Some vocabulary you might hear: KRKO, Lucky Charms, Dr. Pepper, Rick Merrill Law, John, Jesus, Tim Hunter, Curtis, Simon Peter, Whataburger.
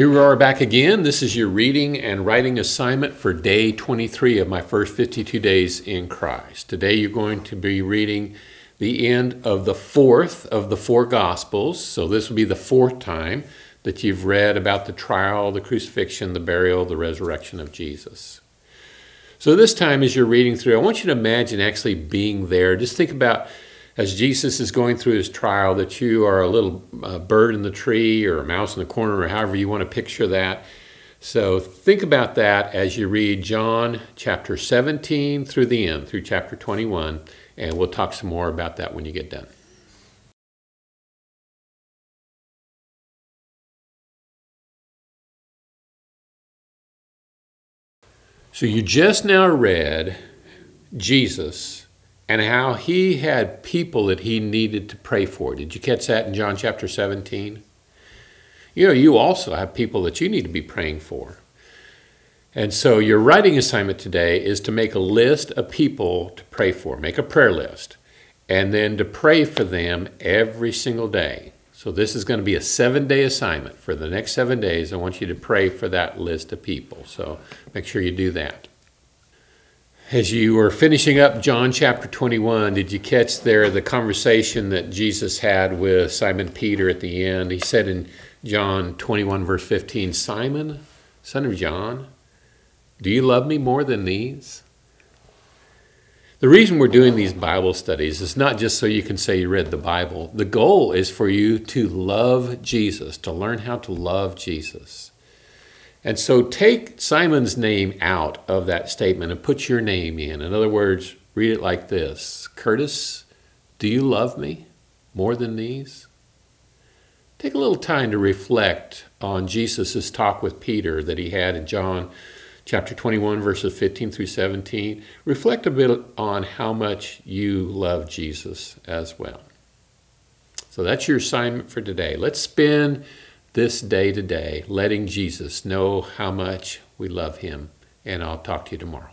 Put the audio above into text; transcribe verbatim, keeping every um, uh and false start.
Here we are back again. This is your reading and writing assignment for day twenty-three of my first fifty-two days in Christ. Today you're going to be reading the end of the fourth of the four Gospels. So this will be the fourth time that you've read about the trial, the crucifixion, the burial, the resurrection of Jesus. So this time as you're reading through, I want you to imagine actually being there. Just think about as Jesus is going through his trial, that you are a little uh, bird in the tree or a mouse in the corner or however you want to picture that. So think about that as you read John chapter seventeen through the end, through chapter twenty-one, and we'll talk some more about that when you get done. So you just now read Jesus and how he had people that he needed to pray for. Did you catch that in John chapter seventeen? You know, you also have people that you need to be praying for. And so your writing assignment today is to make a list of people to pray for. Make a prayer list. And then to pray for them every single day. So this is going to be a seven-day assignment. For the next seven days, I want you to pray for that list of people. So make sure you do that. As you were finishing up John chapter twenty-one, did you catch there the conversation that Jesus had with Simon Peter at the end? He said in John twenty-one verse fifteen, "Simon, son of John, do you love me more than these?" The reason we're doing these Bible studies is not just so you can say you read the Bible. The goal is for you to love Jesus, to learn how to love Jesus. And so take Simon's name out of that statement and put your name in. In other words, read it like this. Curtis, do you love me more than these? Take a little time to reflect on Jesus' talk with Peter that he had in John chapter twenty-one, verses fifteen through seventeen. Reflect a bit on how much you love Jesus as well. So that's your assignment for today. Let's spend this day today, letting Jesus know how much we love him, and I'll talk to you tomorrow.